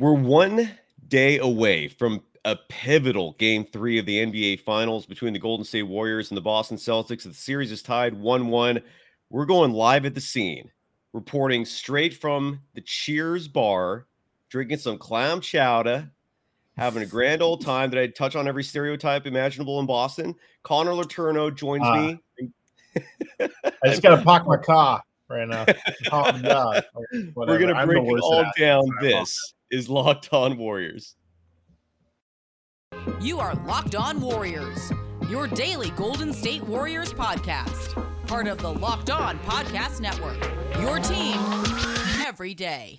We're one day away from a pivotal Game 3 of the NBA Finals between the Golden State Warriors and the Boston Celtics. The series is tied 1-1. We're going live at the scene, reporting straight from the Cheers bar, drinking some clam chowder, having a grand old time. That I'd touch on every stereotype imaginable in Boston. Connor Letourneau joins me. I just got to park my car right now. We're going to break it all down. This is Locked On Warriors. You are Locked On Warriors, your daily Golden State Warriors podcast. Part of the Locked On Podcast Network, your team every day.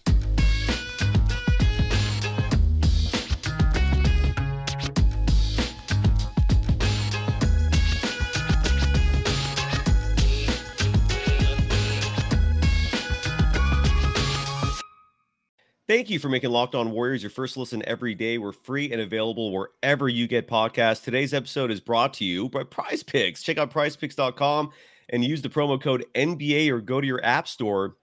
Thank you for making Locked On Warriors your first listen every day. We're free and available wherever you get podcasts. Today's episode is brought to you by Prize Picks. Check out prizepicks.com and use the promo code NBA or go to your app store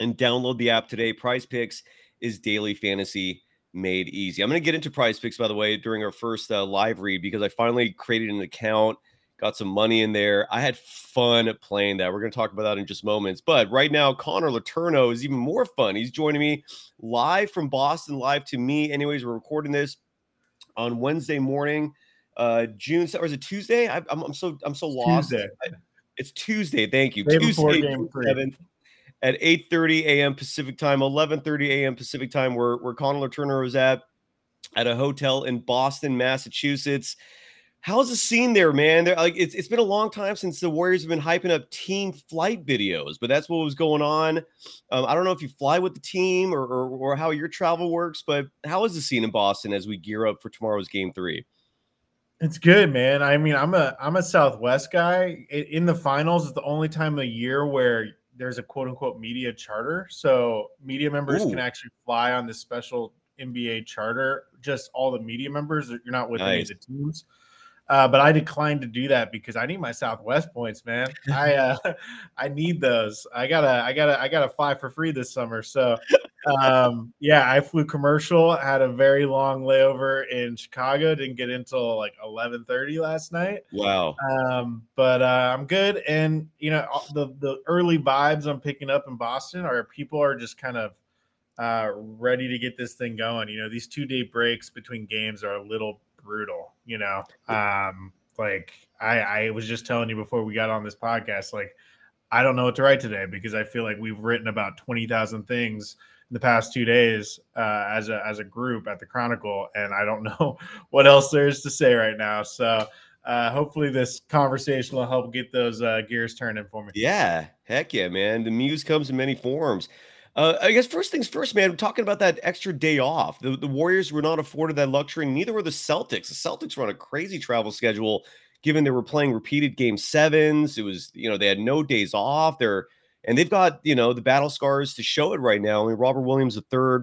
and download the app today. Prize Picks is daily fantasy made easy. I'm going to get into Prize Picks, by the way, during our first live read because I finally created an account, got some money in there. I had fun playing that. We're going to talk about that in just moments. But right now, Connor Letourneau is even more fun. He's joining me live from Boston, live to me. Anyways, we're recording this on Wednesday morning, June. Or is it Tuesday? I'm so lost. Tuesday. It's Tuesday. Thank you. Tuesday, June 7th at 8:30 a.m. Pacific time, 11:30 a.m. Pacific time, where Connor Letourneau is at a hotel in Boston, Massachusetts. How's the scene there, man? It's been a long time since the Warriors have been hyping up team flight videos, but that's what was going on. I don't know if you fly with the team or how your travel works, but how is the scene in Boston as we gear up for tomorrow's Game 3? It's good, man. I mean, I'm a Southwest guy. In the finals, it's the only time of year where there's a quote-unquote media charter, so media members can actually fly on this special NBA charter. Just all the media members. You're not with any of the teams. But I declined to do that because I need my Southwest points, man. I need those. I gotta fly for free this summer. So, I flew commercial. Had a very long layover in Chicago. Didn't get in till like 11:30 last night. Wow. But I'm good. And you know, the early vibes I'm picking up in Boston are people are just kind of ready to get this thing going. You know, these 2-day breaks between games are a little brutal, you know. I was just telling you before we got on this podcast, like, I don't know what to write today because I feel like we've written about 20,000 things in the past 2 days as a group at the Chronicle, and I don't know what else there is to say right now. So hopefully this conversation will help get those gears turning for me. Yeah, heck yeah, man. The muse comes in many forms. I guess first things first, man, we're talking about that extra day off. The Warriors were not afforded that luxury. Neither were the Celtics. The Celtics were on a crazy travel schedule, given they were playing repeated Game 7s. It was, you know, they had no days off. They've got, you know, the battle scars to show it right now. I mean, Robert Williams III,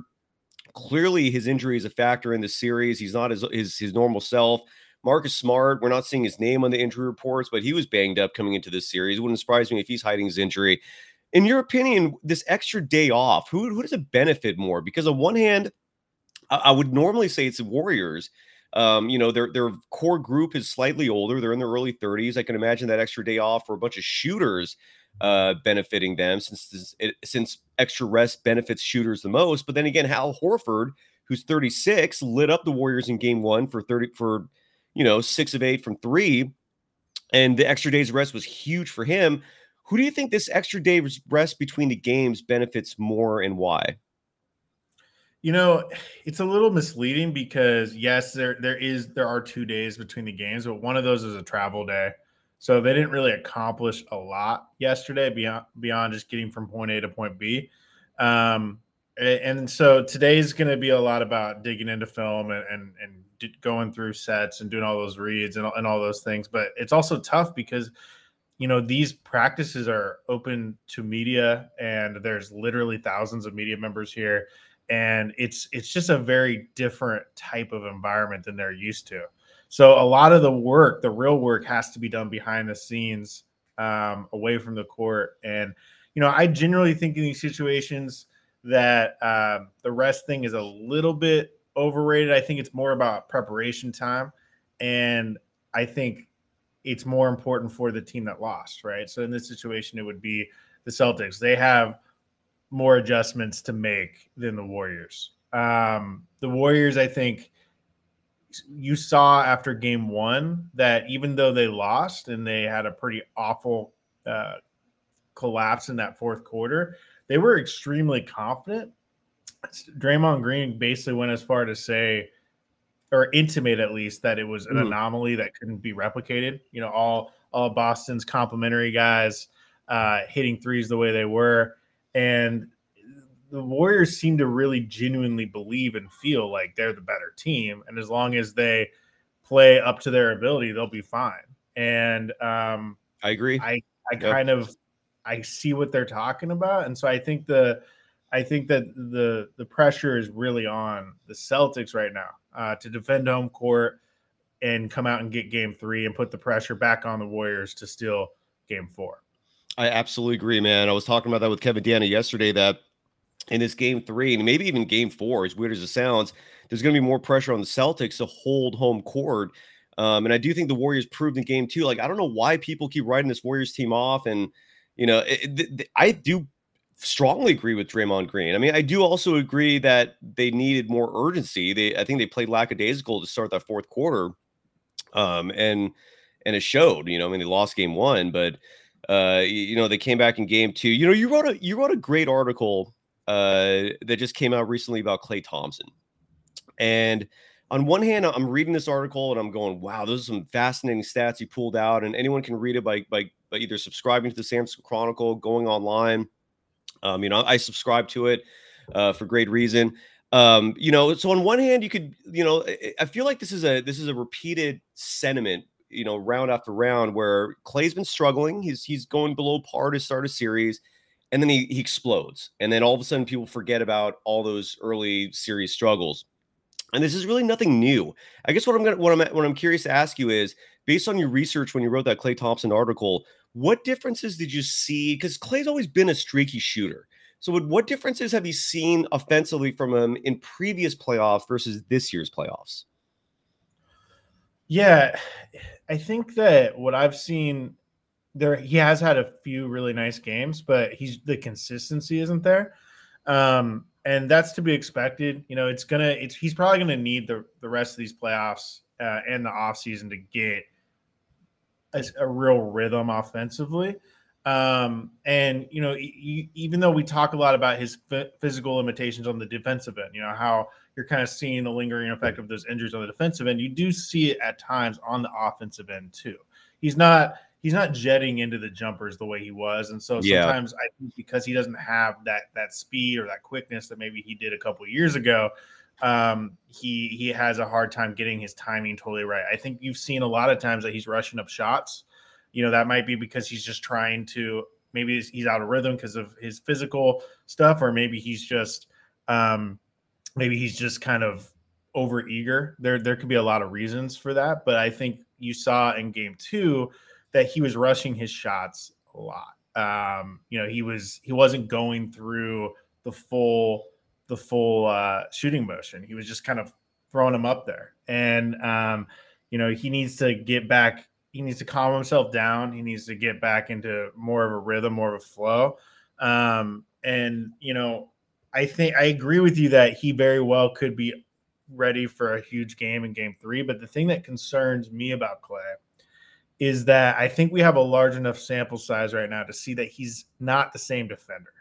clearly his injury is a factor in the series. He's not his normal self. Marcus Smart, we're not seeing his name on the injury reports, but he was banged up coming into this series. It wouldn't surprise me if he's hiding his injury. In your opinion, this extra day off, who does it benefit more? Because on one hand, I would normally say it's the Warriors. You know, their core group is slightly older. They're in their early 30s. I can imagine that extra day off for a bunch of shooters benefiting them since extra rest benefits shooters the most. But then again, Al Horford, who's 36, lit up the Warriors in Game 1 for 6 of 8 from 3. And the extra day's rest was huge for him. Who do you think this extra day's rest between the games benefits more and why? You know, it's a little misleading because, yes, there are 2 days between the games, but one of those is a travel day. So they didn't really accomplish a lot yesterday beyond just getting from point A to point B. And so today's going to be a lot about digging into film and going through sets and doing all those reads and all those things. But it's also tough because – you know, these practices are open to media, and there's literally thousands of media members here, and it's just a very different type of environment than they're used to. So a lot of the work, the real work, has to be done behind the scenes, away from the court. And, you know, I generally think in these situations that the rest thing is a little bit overrated. I think it's more about preparation time, and I think it's more important for the team that lost, right? So in this situation, it would be the Celtics. They have more adjustments to make than the Warriors. The Warriors, I think you saw after game one that even though they lost and they had a pretty awful collapse in that fourth quarter, they were extremely confident. Draymond Green basically went as far to say, or intimate at least, that it was an anomaly that couldn't be replicated. You know, all Boston's complimentary guys hitting threes the way they were. And the Warriors seem to really genuinely believe and feel like they're the better team. And as long as they play up to their ability, they'll be fine. And I agree. I see what they're talking about. And so I think that the pressure is really on the Celtics right now to defend home court and come out and get game three and put the pressure back on the Warriors to steal game four. I absolutely agree, man. I was talking about that with Kevin Danna yesterday, that in this game three and maybe even game four, as weird as it sounds, there's going to be more pressure on the Celtics to hold home court. And I do think the Warriors proved in game two. Like, I don't know why people keep writing this Warriors team off. And, you know, I do strongly agree with Draymond Green. I mean, I do also agree that they needed more urgency. I think they played lackadaisical to start that fourth quarter. And it showed, you know, I mean, they lost game one, but you know, they came back in game two. You know, you wrote a great article that just came out recently about Klay Thompson. And on one hand, I'm reading this article and I'm going, wow, those are some fascinating stats you pulled out. And anyone can read it by either subscribing to the San Francisco Chronicle, going online. You know, I subscribe to it for great reason. You know, so on one hand, you could, you know, I feel like this is a repeated sentiment, you know, round after round, where Klay's been struggling. He's going below par to start a series, and then he explodes. And then all of a sudden people forget about all those early series struggles. And this is really nothing new. I guess what I'm curious to ask you is, based on your research when you wrote that Klay Thompson article, what differences did you see? Because Klay's always been a streaky shooter. So what differences have you seen offensively from him in previous playoffs versus this year's playoffs? Yeah, I think that what I've seen there, he has had a few really nice games, but the consistency isn't there. And that's to be expected. You know, he's probably going to need the rest of these playoffs and the offseason to get a real rhythm offensively. And, you know, even though we talk a lot about his physical limitations on the defensive end, you know, how you're kind of seeing the lingering effect of those injuries on the defensive end, you do see it at times on the offensive end too. He's not jetting into the jumpers the way he was. And so sometimes I think because he doesn't have that speed or that quickness that maybe he did a couple of years ago, he has a hard time getting his timing totally right. I think you've seen a lot of times that he's rushing up shots. You know, that might be because he's just trying to, maybe he's out of rhythm because of his physical stuff, or maybe he's just kind of over eager. There could be a lot of reasons for that, but I think you saw in game two that he was rushing his shots a lot. You know, he wasn't going through the full shooting motion. He was just kind of throwing him up there. And, you know, he needs to get back. He needs to calm himself down. He needs to get back into more of a rhythm, more of a flow. And, you know, I think I agree with you that he very well could be ready for a huge game in game three. But the thing that concerns me about Klay is that I think we have a large enough sample size right now to see that he's not the same defender.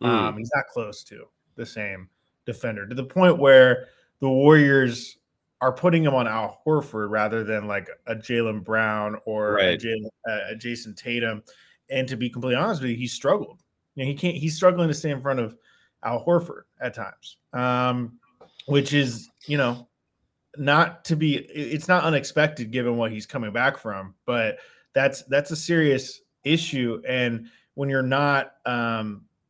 He's not close to the same defender, to the point where the Warriors are putting him on Al Horford rather than like a Jaylen Brown or a Jason Tatum. And to be completely honest with you, he struggled. You know, he's struggling to stay in front of Al Horford at times, which is, you know, it's not unexpected given what he's coming back from, but that's a serious issue. And when you're not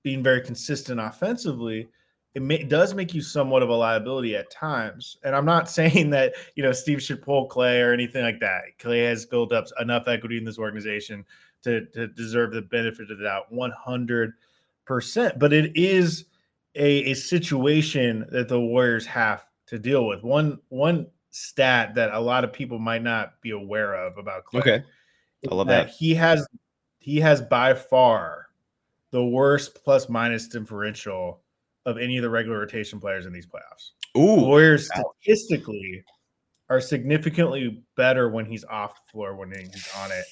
being very consistent offensively, it does make you somewhat of a liability at times. And I'm not saying that, you know, Steve should pull Klay or anything like that. Klay has built up enough equity in this organization to deserve the benefit of the doubt 100%. But it is a situation that the Warriors have to deal with. One stat that a lot of people might not be aware of about Klay. Okay. I love that. He has by far the worst plus minus differential of any of the regular rotation players in these playoffs. Ooh, the Warriors statistically are significantly better when he's off the floor, when he's on it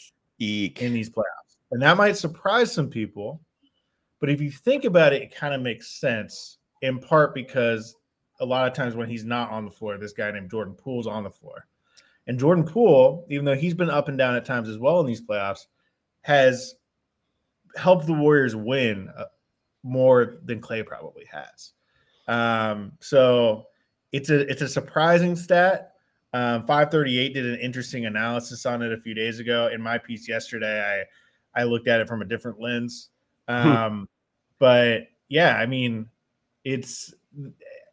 in these playoffs. And that might surprise some people, but if you think about it, it kind of makes sense, in part because a lot of times when he's not on the floor, this guy named Jordan Poole's on the floor. And Jordan Poole, even though he's been up and down at times as well in these playoffs, has helped the Warriors win more than Klay probably has. So it's a surprising stat. 538 did an interesting analysis on it a few days ago. In my piece yesterday, I looked at it from a different lens. But yeah, I mean, it's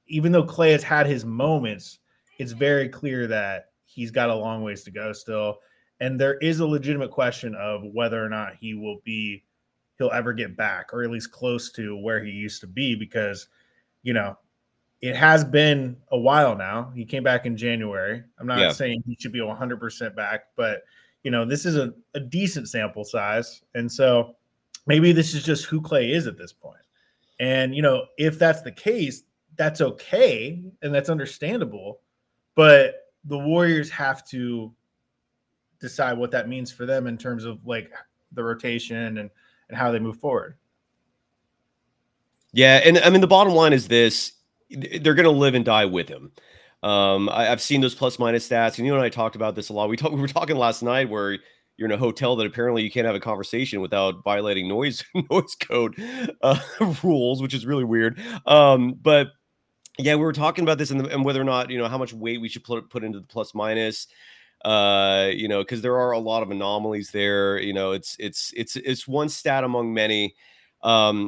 even though Klay has had his moments, it's very clear that he's got a long ways to go still. And there is a legitimate question of whether or not he'll ever get back, or at least close to where he used to be, because, you know, it has been a while now. He came back in January. I'm not saying he should be 100% back, but, you know, this is a decent sample size. And so maybe this is just who Klay is at this point. And, you know, if that's the case, that's okay. And that's understandable, but the Warriors have to decide what that means for them in terms of like the rotation and how they move forward. Yeah. And I mean, the bottom line is this, they're going to live and die with him. I've seen those plus minus stats, and you and I talked about this a lot. We were talking last night where you're in a hotel that apparently you can't have a conversation without violating noise code rules, which is really weird. But yeah, we were talking about this and whether or not, you know, how much weight we should put into the plus minus, you know, because there are a lot of anomalies there. You know, it's one stat among many. A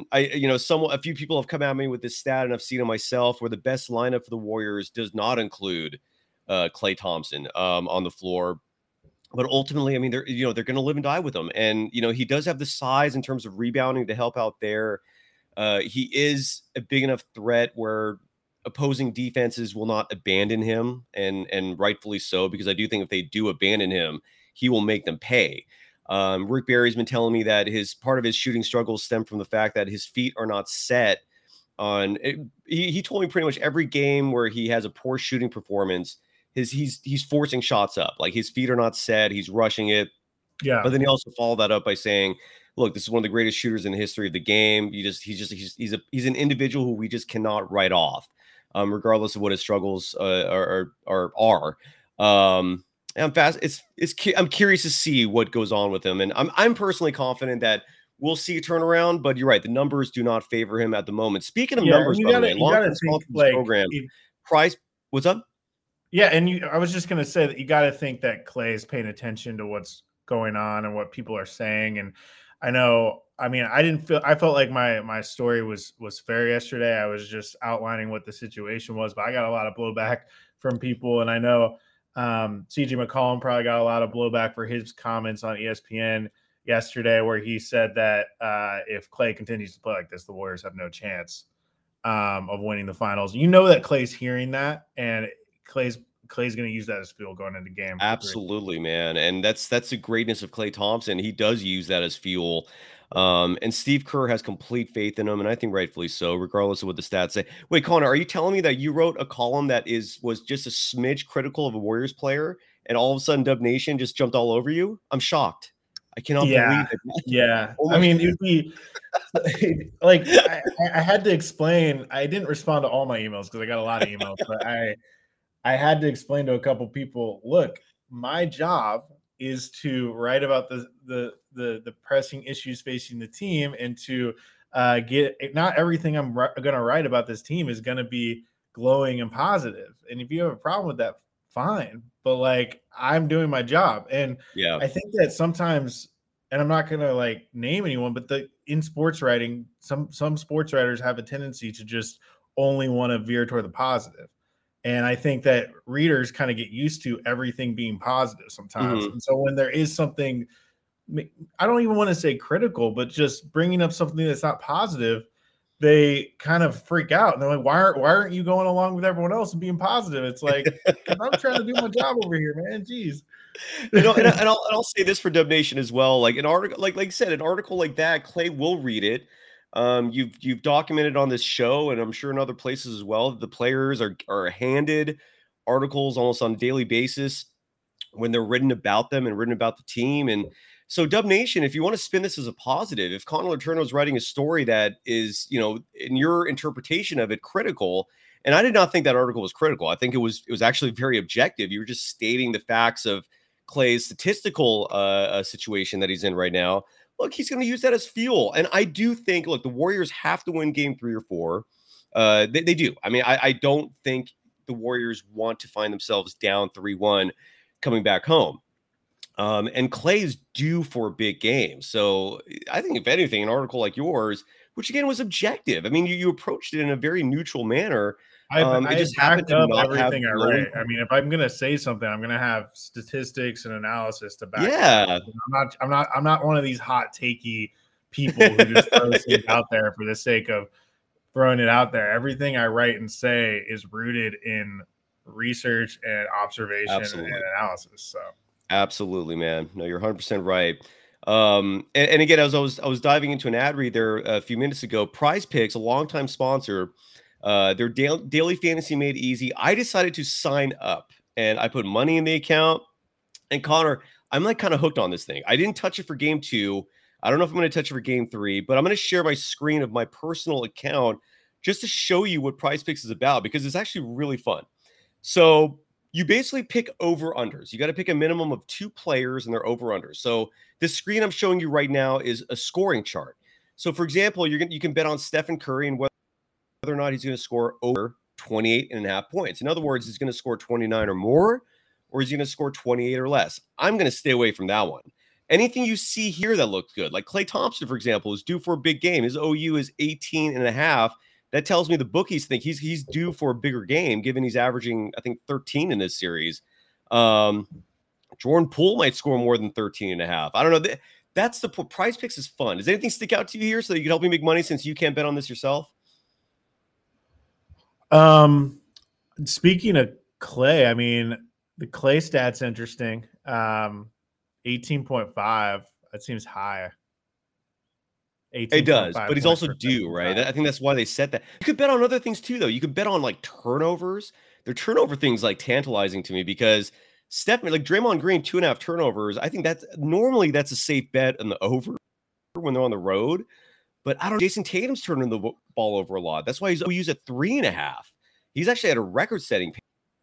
few people have come at me with this stat, and I've seen it myself, where the best lineup for the Warriors does not include Klay Thompson on the floor. But ultimately, I mean, they're going to live and die with him. And, you know, he does have the size in terms of rebounding to help out there. He is a big enough threat where opposing defenses will not abandon him, and rightfully so, because I do think if they do abandon him, he will make them pay. Rick Barry's been telling me that part of his shooting struggles stem from the fact that his feet are not set on it. He told me pretty much every game where he has a poor shooting performance, he's forcing shots up. Like, his feet are not set. He's rushing it. Yeah. But then he also followed that up by saying, look, this is one of the greatest shooters in the history of the game. He's an individual who we just cannot write off, regardless of what his struggles are. I'm curious to see what goes on with him, and I'm personally confident that we'll see a turnaround. But you're right; the numbers do not favor him at the moment. Speaking of numbers, by the way, long-term program Prize. What's up? Yeah, and I was just going to say that you got to think that Klay is paying attention to what's going on and what people are saying. And I know, I mean, I felt like my story was fair yesterday. I was just outlining what the situation was, but I got a lot of blowback from people, and I know. CJ McCollum probably got a lot of blowback for his comments on ESPN yesterday, where he said that if Klay continues to play like this, the Warriors have no chance of winning the finals. You know that Clay's hearing that, and Clay's going to use that as fuel going into game. Absolutely, man. And that's the greatness of Klay Thompson. He does use that as fuel. And Steve Kerr has complete faith in him, and I think rightfully so, regardless of what the stats say. Wait, Connor, are you telling me that you wrote a column that was just a smidge critical of a Warriors player, and all of a sudden Dub Nation just jumped all over you? I'm shocked. I cannot believe it. Yeah. I mean, it'd be like I had to explain. I didn't respond to all my emails because I got a lot of emails, but I had to explain to a couple people, look, my job is to write about the pressing issues facing the team, and to get not everything I'm going to write about this team is going to be glowing and positive. And if you have a problem with that, fine. But like, I'm doing my job. And yeah, I think that sometimes, and I'm not going to like name anyone, but in sports writing, some sports writers have a tendency to just only want to veer toward the positive. And I think that readers kind of get used to everything being positive sometimes. Mm-hmm. And so when there is something, I don't even want to say critical, but just bringing up something that's not positive, they kind of freak out and they're like, why aren't you going along with everyone else and being positive? It's like, I'm trying to do my job over here, man. Jeez. And I'll say this for Dub Nation as well. Like an article, like I said, an article like that, Klay will read it. You've documented on this show, and I'm sure in other places as well, the players are handed articles almost on a daily basis when they're written about them and written about the team. And so Dub Nation, if you want to spin this as a positive, if Connor Letourneau is writing a story that is, you know, in your interpretation of it, critical, and I did not think that article was critical. I think it was actually very objective. You were just stating the facts of Klay's statistical situation that he's in right now. Look, he's going to use that as fuel. And I do think, look, the Warriors have to win game 3 or 4. They do. I mean, I don't think the Warriors want to find themselves down 3-1 coming back home. And Klay's due for a big game. So I think if anything, an article like yours, which again was objective. I mean, you approached it in a very neutral manner. I just happened to not everything have I read. I mean, if I'm going to say something, I'm going to have statistics and analysis to back. Yeah. Up. I'm not one of these hot takey people who just throw things out there for the sake of throwing it out there. Everything I write and say is rooted in research and observation. Absolutely. And analysis. So. Absolutely, man. No, you're 100% right. And again, as I was diving into an ad read there a few minutes ago, Prize Picks, a longtime sponsor, their daily fantasy made easy. I decided to sign up and I put money in the account. And Connor, I'm like kind of hooked on this thing. I didn't touch it for game 2. I don't know if I'm going to touch it for game 3, but I'm going to share my screen of my personal account just to show you what Prize Picks is about, because it's actually really fun. So you basically pick over-unders. You got to pick a minimum of 2 players and their over-unders. So this screen I'm showing you right now is a scoring chart. So, for example, you can bet on Stephen Curry and whether or not he's going to score over 28.5 points. In other words, he's going to score 29 or more, or he's going to score 28 or less. I'm going to stay away from that one. Anything you see here that looks good, like Klay Thompson, for example, is due for a big game. His OU is 18.5. That tells me the bookies think he's due for a bigger game, given he's averaging, I think, 13 in this series. Jordan Poole might score more than 13.5. I don't know. That's the Prize Picks is fun. Does anything stick out to you here so that you can help me make money since you can't bet on this yourself? Speaking of Klay, I mean, the Klay stat's interesting. 18.5. That seems high. It does, but he's also due, right? I think that's why they said that. You could bet on other things too, though. You could bet on like turnovers. Their turnover thing's like tantalizing to me because Draymond Green, 2.5 turnovers. I think that's normally a safe bet on the over when they're on the road. But I don't know, Jason Tatum's turning the ball over a lot. That's why he's OU's at 3.5. He's actually at a record-setting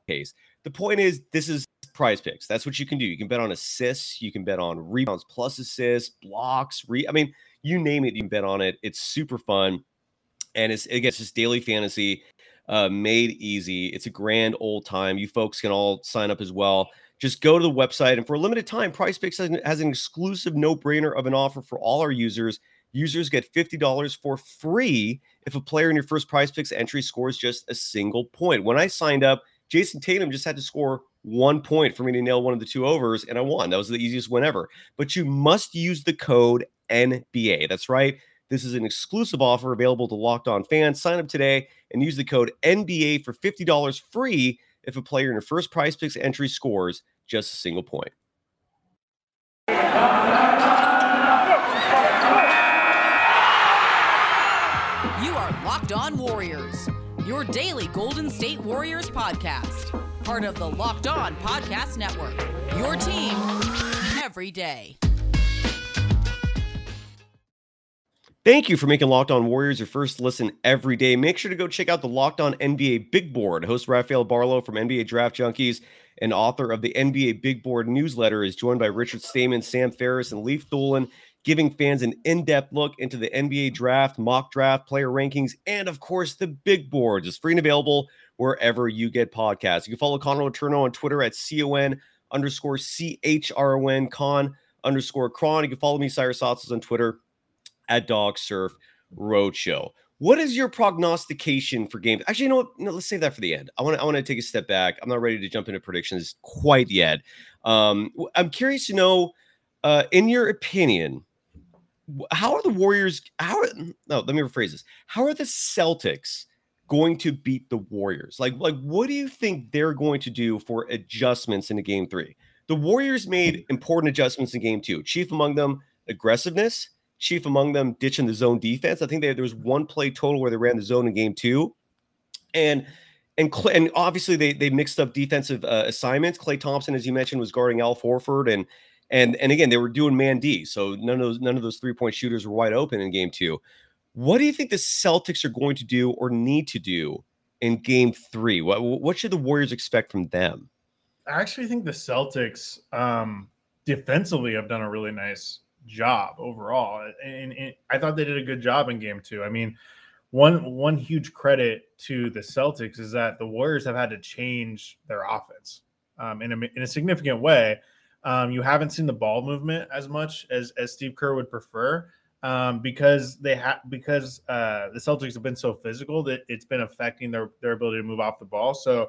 pace. The point is, this is Prize Picks. That's what you can do. You can bet on assists. You can bet on rebounds plus assists, blocks. I mean, you name it, you can bet on it. It's super fun. And it's just daily fantasy made easy. It's a grand old time. You folks can all sign up as well. Just go to the website. And for a limited time, Prize Picks has an exclusive no-brainer of an offer for all our users. Users get $50 for free if a player in your first Prize Picks entry scores just a single point. When I signed up, Jason Tatum just had to score 1 point for me to nail one of the 2 overs, and I won. That was the easiest win ever. But you must use the code NBA. That's right. This is an exclusive offer available to Locked On fans. Sign up today and use the code NBA for $50 free if a player in your first Prize Picks entry scores just a single point. You are Locked On Warriors, your daily Golden State Warriors podcast. Part of the Locked On Podcast Network, your team every day. Thank you for making Locked On Warriors your first listen every day. Make sure to go check out the Locked On NBA Big Board. Host Rafael Barlow from NBA Draft Junkies and author of the NBA Big Board newsletter is joined by Richard Stamen, Sam Ferris, and Leif Thulin, giving fans an in-depth look into the NBA draft, mock draft, player rankings, and of course, the big boards. It's free and available wherever you get podcasts. You can follow Connor Letourneau on Twitter at @CON_CHRON, Con_Cron. You can follow me, Cyrus Sotzos, on Twitter at DogSurfRoadshow. What is your prognostication for game? Actually, you know what? No, let's save that for the end. I want to take a step back. I'm not ready to jump into predictions quite yet. I'm curious to know, in your opinion, how are the Warriors? How are the Celtics going to beat the Warriors? Like, what do you think they're going to do for adjustments into game three? The Warriors made important adjustments in game two. Chief among them, aggressiveness. Chief among them, ditching the zone defense. I think there was one play total where they ran the zone in game two. And obviously they mixed up defensive assignments. Klay Thompson, as you mentioned, was guarding Al Horford, and again, they were doing man D. So none of those 3-point shooters were wide open in game two. What do you think the Celtics are going to do or need to do in game three? What should the Warriors expect from them? I actually think the Celtics defensively have done a really nice job overall. And I thought they did a good job in game two. I mean, one huge credit to the Celtics is that the Warriors have had to change their offense in a significant way. You haven't seen the ball movement as much as Steve Kerr would prefer, because the Celtics have been so physical that it's been affecting their ability to move off the ball. So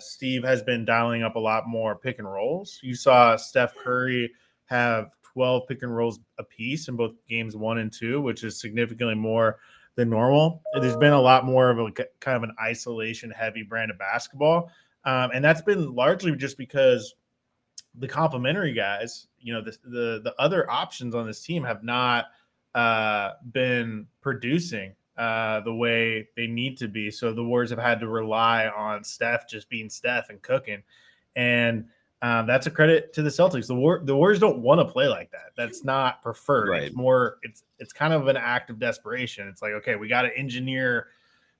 Steve has been dialing up a lot more pick and rolls. You saw Steph Curry have 12 pick and rolls apiece in both games 1 and 2, which is significantly more than normal. There's been a lot more of a kind of an isolation heavy brand of basketball. And that's been largely just because the complimentary guys, the other options on this team have not been producing the way they need to be. So the Warriors have had to rely on Steph just being Steph and cooking. And that's a credit to the Celtics. The Warriors don't want to play like that. That's not preferred. Right. It's more, it's kind of an act of desperation. It's like, okay, we got to engineer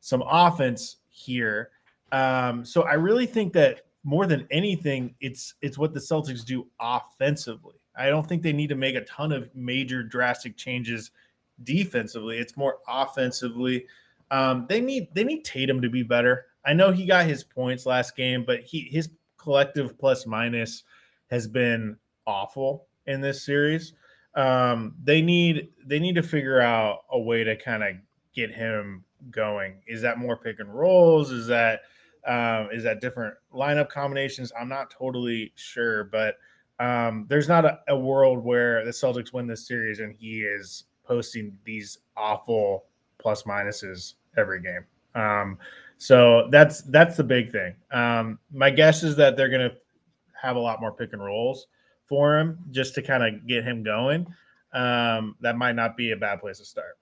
some offense here. So I really think that more than anything, it's what the Celtics do offensively. I don't think they need to make a ton of major drastic changes defensively. It's more offensively. They need Tatum to be better. I know he got his points last game, but his collective plus minus has been awful in this series. They need to figure out a way to kind of get him going. Is that more pick and rolls? Is that different lineup combinations? I'm not totally sure, but there's not a world where the Celtics win this series and he is posting these awful plus minuses every game. So that's the big thing. My guess is that they're going to have a lot more pick and rolls for him just to kind of get him going. That might not be a bad place to start.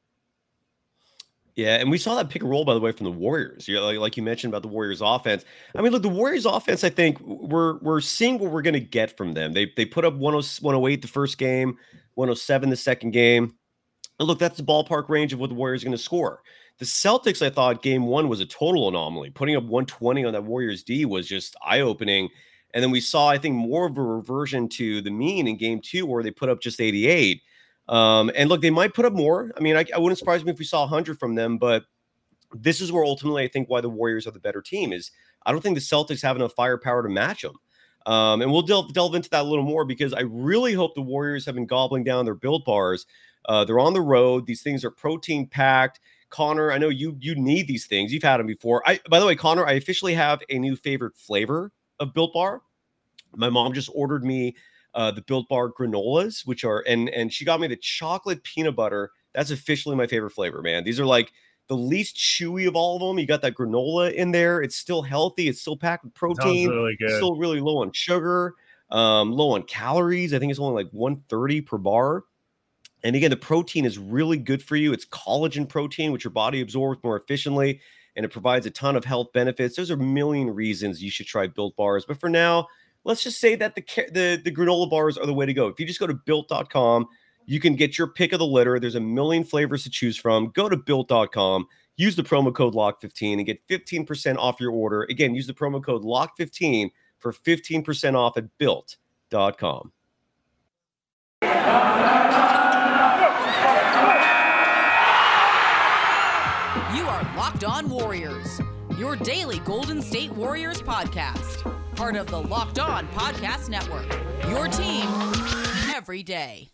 Yeah, and we saw that pick and roll, by the way, from the Warriors. Like you mentioned about the Warriors offense. I mean, look, the Warriors offense, I think we're seeing what we're going to get from them. They put up 108 the first game, 107 the second game. And look, that's the ballpark range of what the Warriors are going to score. The Celtics, I thought game one was a total anomaly. Putting up 120 on that Warriors D was just eye-opening. And then we saw, I think, more of a reversion to the mean in game two where they put up just 88. And look, they might put up more. I mean, I wouldn't surprise me if we saw 100 from them, but this is where ultimately I think why the Warriors are the better team is I don't think the Celtics have enough firepower to match them. And we'll delve into that a little more because I really hope the Warriors have been gobbling down their Built Bars. They're on the road. These things are protein packed. Connor, I know you need these things. You've had them before. By the way, Connor, I officially have a new favorite flavor of Built Bar. My mom just ordered me the Built Bar granolas, which are and she got me the chocolate peanut butter. That's officially my favorite flavor, man. These are like the least chewy of all of them. You got that granola in there. It's still healthy. It's still packed with protein. Sounds really good. It's still really low on sugar, low on calories. I think it's only like 130 per bar. And again, the protein is really good for you. It's collagen protein, which your body absorbs more efficiently, and it provides a ton of health benefits. There's a million reasons you should try Built Bars. But for now, let's just say that the granola bars are the way to go. If you just go to Built.com, you can get your pick of the litter. There's a million flavors to choose from. Go to Built.com, use the promo code LOCK15, and get 15% off your order. Again, use the promo code LOCK15 for 15% off at Built.com. Locked On Warriors, your daily Golden State Warriors podcast. Part of the Locked On Podcast Network, your team every day.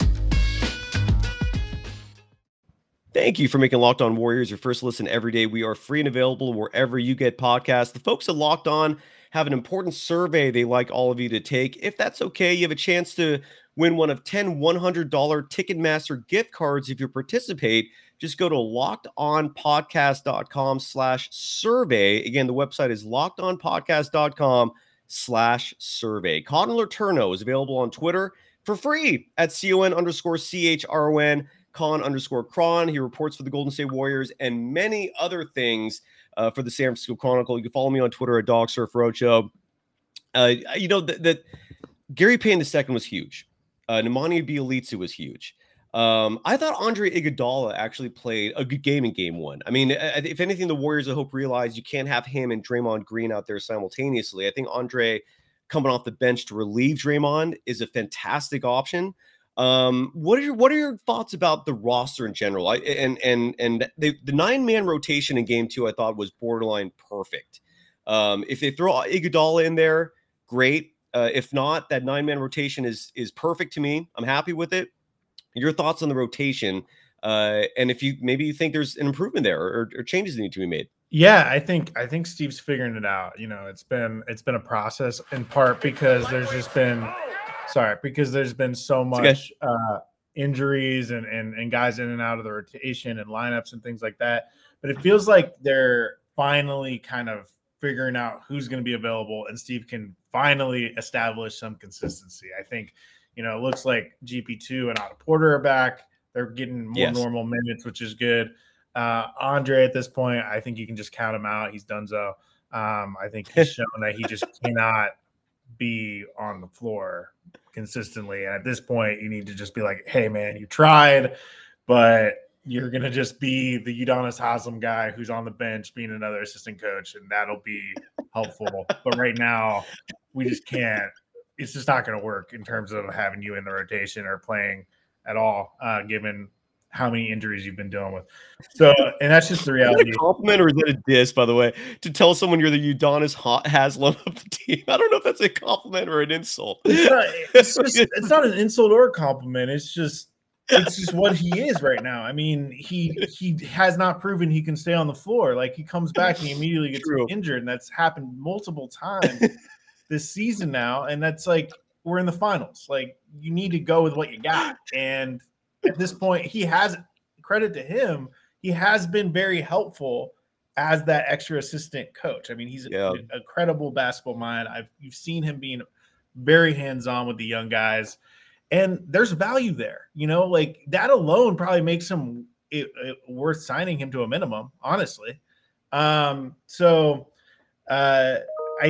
Thank you for making Locked On Warriors your first listen every day. We are free and available wherever you get podcasts. The folks at Locked On have an important survey they like all of you to take. If that's okay, you have a chance to Win one of 10 $100 Ticketmaster gift cards if you participate. Just go to lockedonpodcast.com/survey. Again, the website is lockedonpodcast.com/survey. Connor Letourneau is available on Twitter for free at CON_CHRON, Con_Cron. He reports for the Golden State Warriors and many other things for the San Francisco Chronicle. You can follow me on Twitter at DogSurfRoadshow. You know, Gary Payton II was huge. Nemanja Bjelica was huge. I thought Andre Iguodala actually played a good game in Game 1. I mean, if anything, the Warriors, I hope, realize you can't have him and Draymond Green out there simultaneously. I think Andre coming off the bench to relieve Draymond is a fantastic option. What are your thoughts about the roster in general? And the nine-man rotation in Game 2, I thought, was borderline perfect. If they throw Iguodala in there, great. If not, that nine-man rotation is perfect to me. I'm happy with it. Your thoughts on the rotation, and if you think there's an improvement there or changes that need to be made. Yeah, I think Steve's figuring it out. You know, it's been a process in part because there's been so much injuries and guys in and out of the rotation and lineups and things like that. But it feels like they're finally kind of figuring out who's going to be available, and Steve can finally establish some consistency. I think, you know, it looks like GP2 and Otto Porter are back. They're getting more normal minutes, which is good. Andre, at this point, I think you can just count him out. He's donezo. I think he's shown that he just cannot be on the floor consistently. And at this point, you need to just be like, hey, man, you tried, but you're going to just be the Udonis Haslam guy who's on the bench being another assistant coach, and that'll be helpful. But right now, we just can't. It's just not going to work in terms of having you in the rotation or playing at all, given how many injuries you've been dealing with. So, and that's just the reality. Is that a compliment or is that a diss, by the way, to tell someone you're the Udonis Haslam of the team? I don't know if that's a compliment or an insult. It's not an insult or a compliment. It's just what he is right now. I mean, he has not proven he can stay on the floor. Like, he comes back and he immediately gets injured, and that's happened multiple times this season now. And that's like, we're in the finals. Like, you need to go with what you got. And at this point, he has, credit to him, he has been very helpful as that extra assistant coach. I mean, he's a credible basketball mind. You've seen him being very hands-on with the young guys. And there's value there, you know, like that alone probably makes him worth signing him to a minimum, honestly. I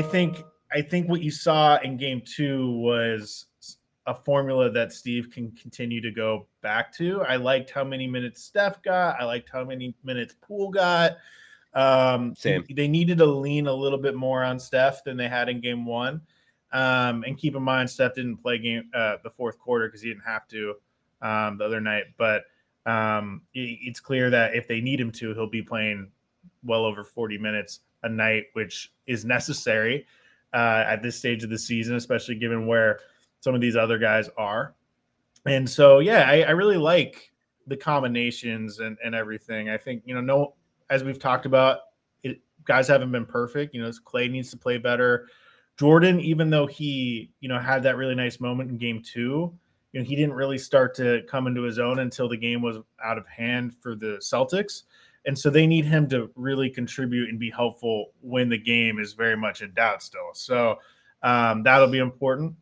think what you saw in Game 2 was a formula that Steve can continue to go back to. I liked how many minutes Steph got. I liked how many minutes Poole got. Same. They needed to lean a little bit more on Steph than they had in Game 1. And keep in mind, Steph didn't play the fourth quarter because he didn't have to the other night. But it's clear that if they need him to, he'll be playing well over 40 minutes a night, which is necessary at this stage of the season, especially given where some of these other guys are. And so, yeah, I really like the combinations and everything. I think, you know, as we've talked about, guys haven't been perfect. You know, Klay needs to play better. Jordan, even though he, you know, had that really nice moment in Game 2, you know, he didn't really start to come into his own until the game was out of hand for the Celtics. And so they need him to really contribute and be helpful when the game is very much in doubt still. So that'll be important.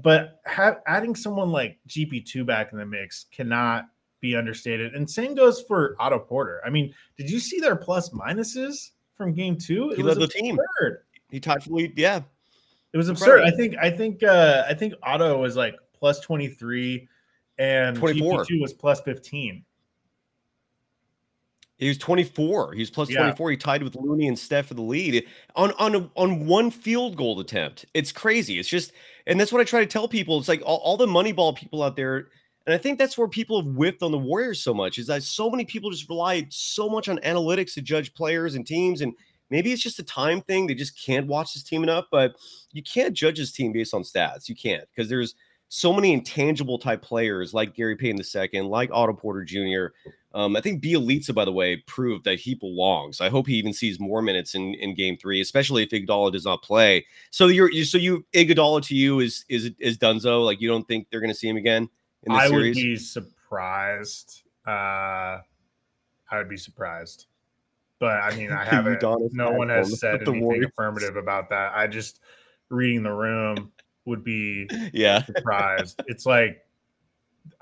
But adding someone like GP2 back in the mix cannot be understated. And same goes for Otto Porter. I mean, did you see their plus minuses from Game 2? He led the team. Absurd. He tied for lead. Yeah, it was absurd. Right. I think Otto was like plus 23, and GP2 was plus 15. He was 24. He was plus 24. He tied with Looney and Steph for the lead on one field goal attempt. It's crazy. It's just, and that's what I try to tell people. It's like all the Moneyball people out there, and I think that's where people have whipped on the Warriors so much, is that so many people just rely so much on analytics to judge players and teams. And maybe it's just a time thing. They just can't watch this team enough, but you can't judge this team based on stats. You can't, because there's so many intangible type players like Gary Payton II, like Otto Porter Jr., I think Bjelica, by the way, proved that he belongs. I hope he even sees more minutes in Game 3, especially if Iguodala does not play. So Iguodala to you is Dunzo? Like, you don't think they're going to see him again in this series? I would be surprised. But, I mean, I haven't. No one has said anything affirmative about that. I just, reading the room, would be surprised. It's like,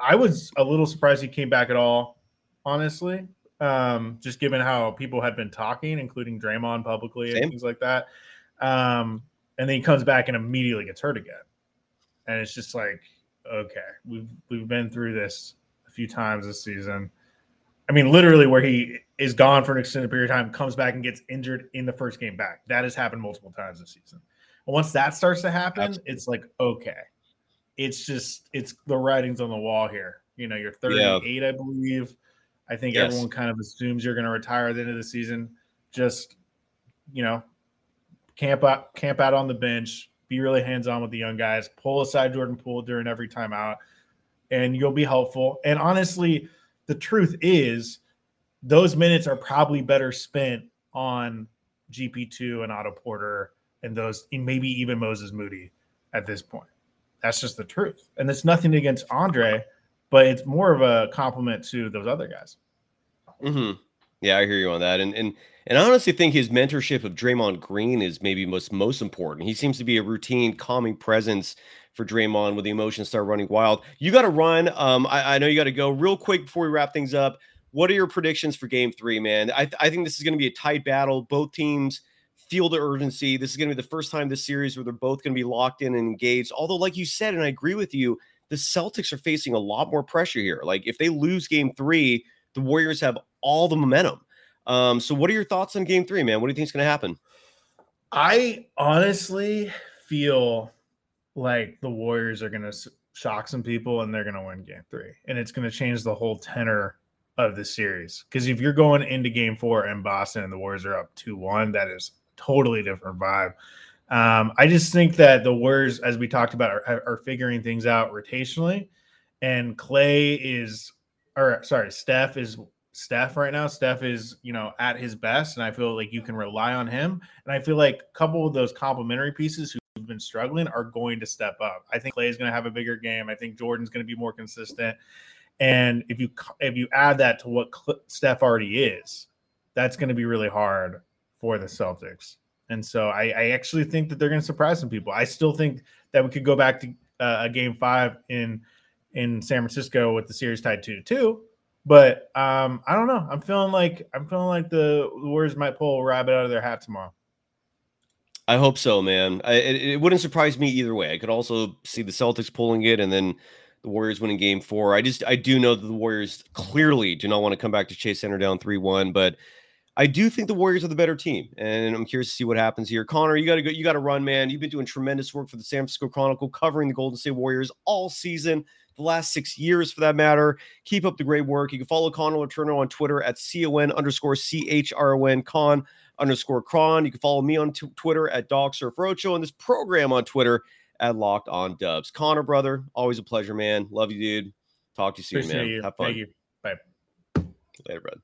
I was a little surprised he came back at all. Honestly, just given how people had been talking, including Draymond publicly and things like that. And then he comes back and immediately gets hurt again. And it's just like, okay, we've been through this a few times this season. I mean, literally where he is gone for an extended period of time, comes back and gets injured in the first game back. That has happened multiple times this season. And once that starts to happen, it's like, okay, it's the writing's on the wall here. You know, you're 38, I believe. I think everyone kind of assumes you're going to retire at the end of the season. Just, you know, camp out on the bench, be really hands-on with the young guys, pull aside Jordan Poole during every timeout, and you'll be helpful. And honestly, the truth is those minutes are probably better spent on GP2 and Otto Porter and those, maybe even Moses Moody at this point. That's just the truth. And it's nothing against Andre, but it's more of a compliment to those other guys. Mm-hmm. Yeah, I hear you on that. And I honestly think his mentorship of Draymond Green is maybe most important. He seems to be a routine, calming presence for Draymond when the emotions start running wild. You got to run. I know you got to go real quick before we wrap things up. What are your predictions for Game 3, man? I think this is going to be a tight battle. Both teams feel the urgency. This is going to be the first time this series where they're both going to be locked in and engaged. Although, like you said, and I agree with you, the Celtics are facing a lot more pressure here. Like, if they lose Game 3, the Warriors have all the momentum. So what are your thoughts on Game 3, man? What do you think is going to happen? I honestly feel like the Warriors are going to shock some people and they're going to win Game 3. And it's going to change the whole tenor of the series. Because if you're going into Game 4 in Boston and the Warriors are up 2-1, that is a totally different vibe. I just think that the Warriors, as we talked about, are figuring things out rotationally, and Steph right now. Steph is, you know, at his best, and I feel like you can rely on him. And I feel like a couple of those complementary pieces who've been struggling are going to step up. I think Klay is going to have a bigger game. I think Jordan's going to be more consistent. And if you add that to what Steph already is, that's going to be really hard for the Celtics. And so I actually think that they're going to surprise some people. I still think that we could go back to a Game 5 in San Francisco with the series tied 2-2. But I don't know. I'm feeling like the Warriors might pull a rabbit out of their hat tomorrow. I hope so, man. It wouldn't surprise me either way. I could also see the Celtics pulling it and then the Warriors winning Game 4. I do know that the Warriors clearly do not want to come back to Chase Center down 3-1, but I do think the Warriors are the better team, and I'm curious to see what happens here. Connor, you got to go. You got to run, man. You've been doing tremendous work for the San Francisco Chronicle, covering the Golden State Warriors all season, the last 6 years for that matter. Keep up the great work. You can follow Connor Letourneau on Twitter at CON_CHRON_Con. You can follow me on Twitter at DogSurfRocho, and this program on Twitter at Locked On Dubs. Connor, brother, always a pleasure, man. Love you, dude. Talk to you soon, man. Have fun. Thank you. Bye. Later, brother.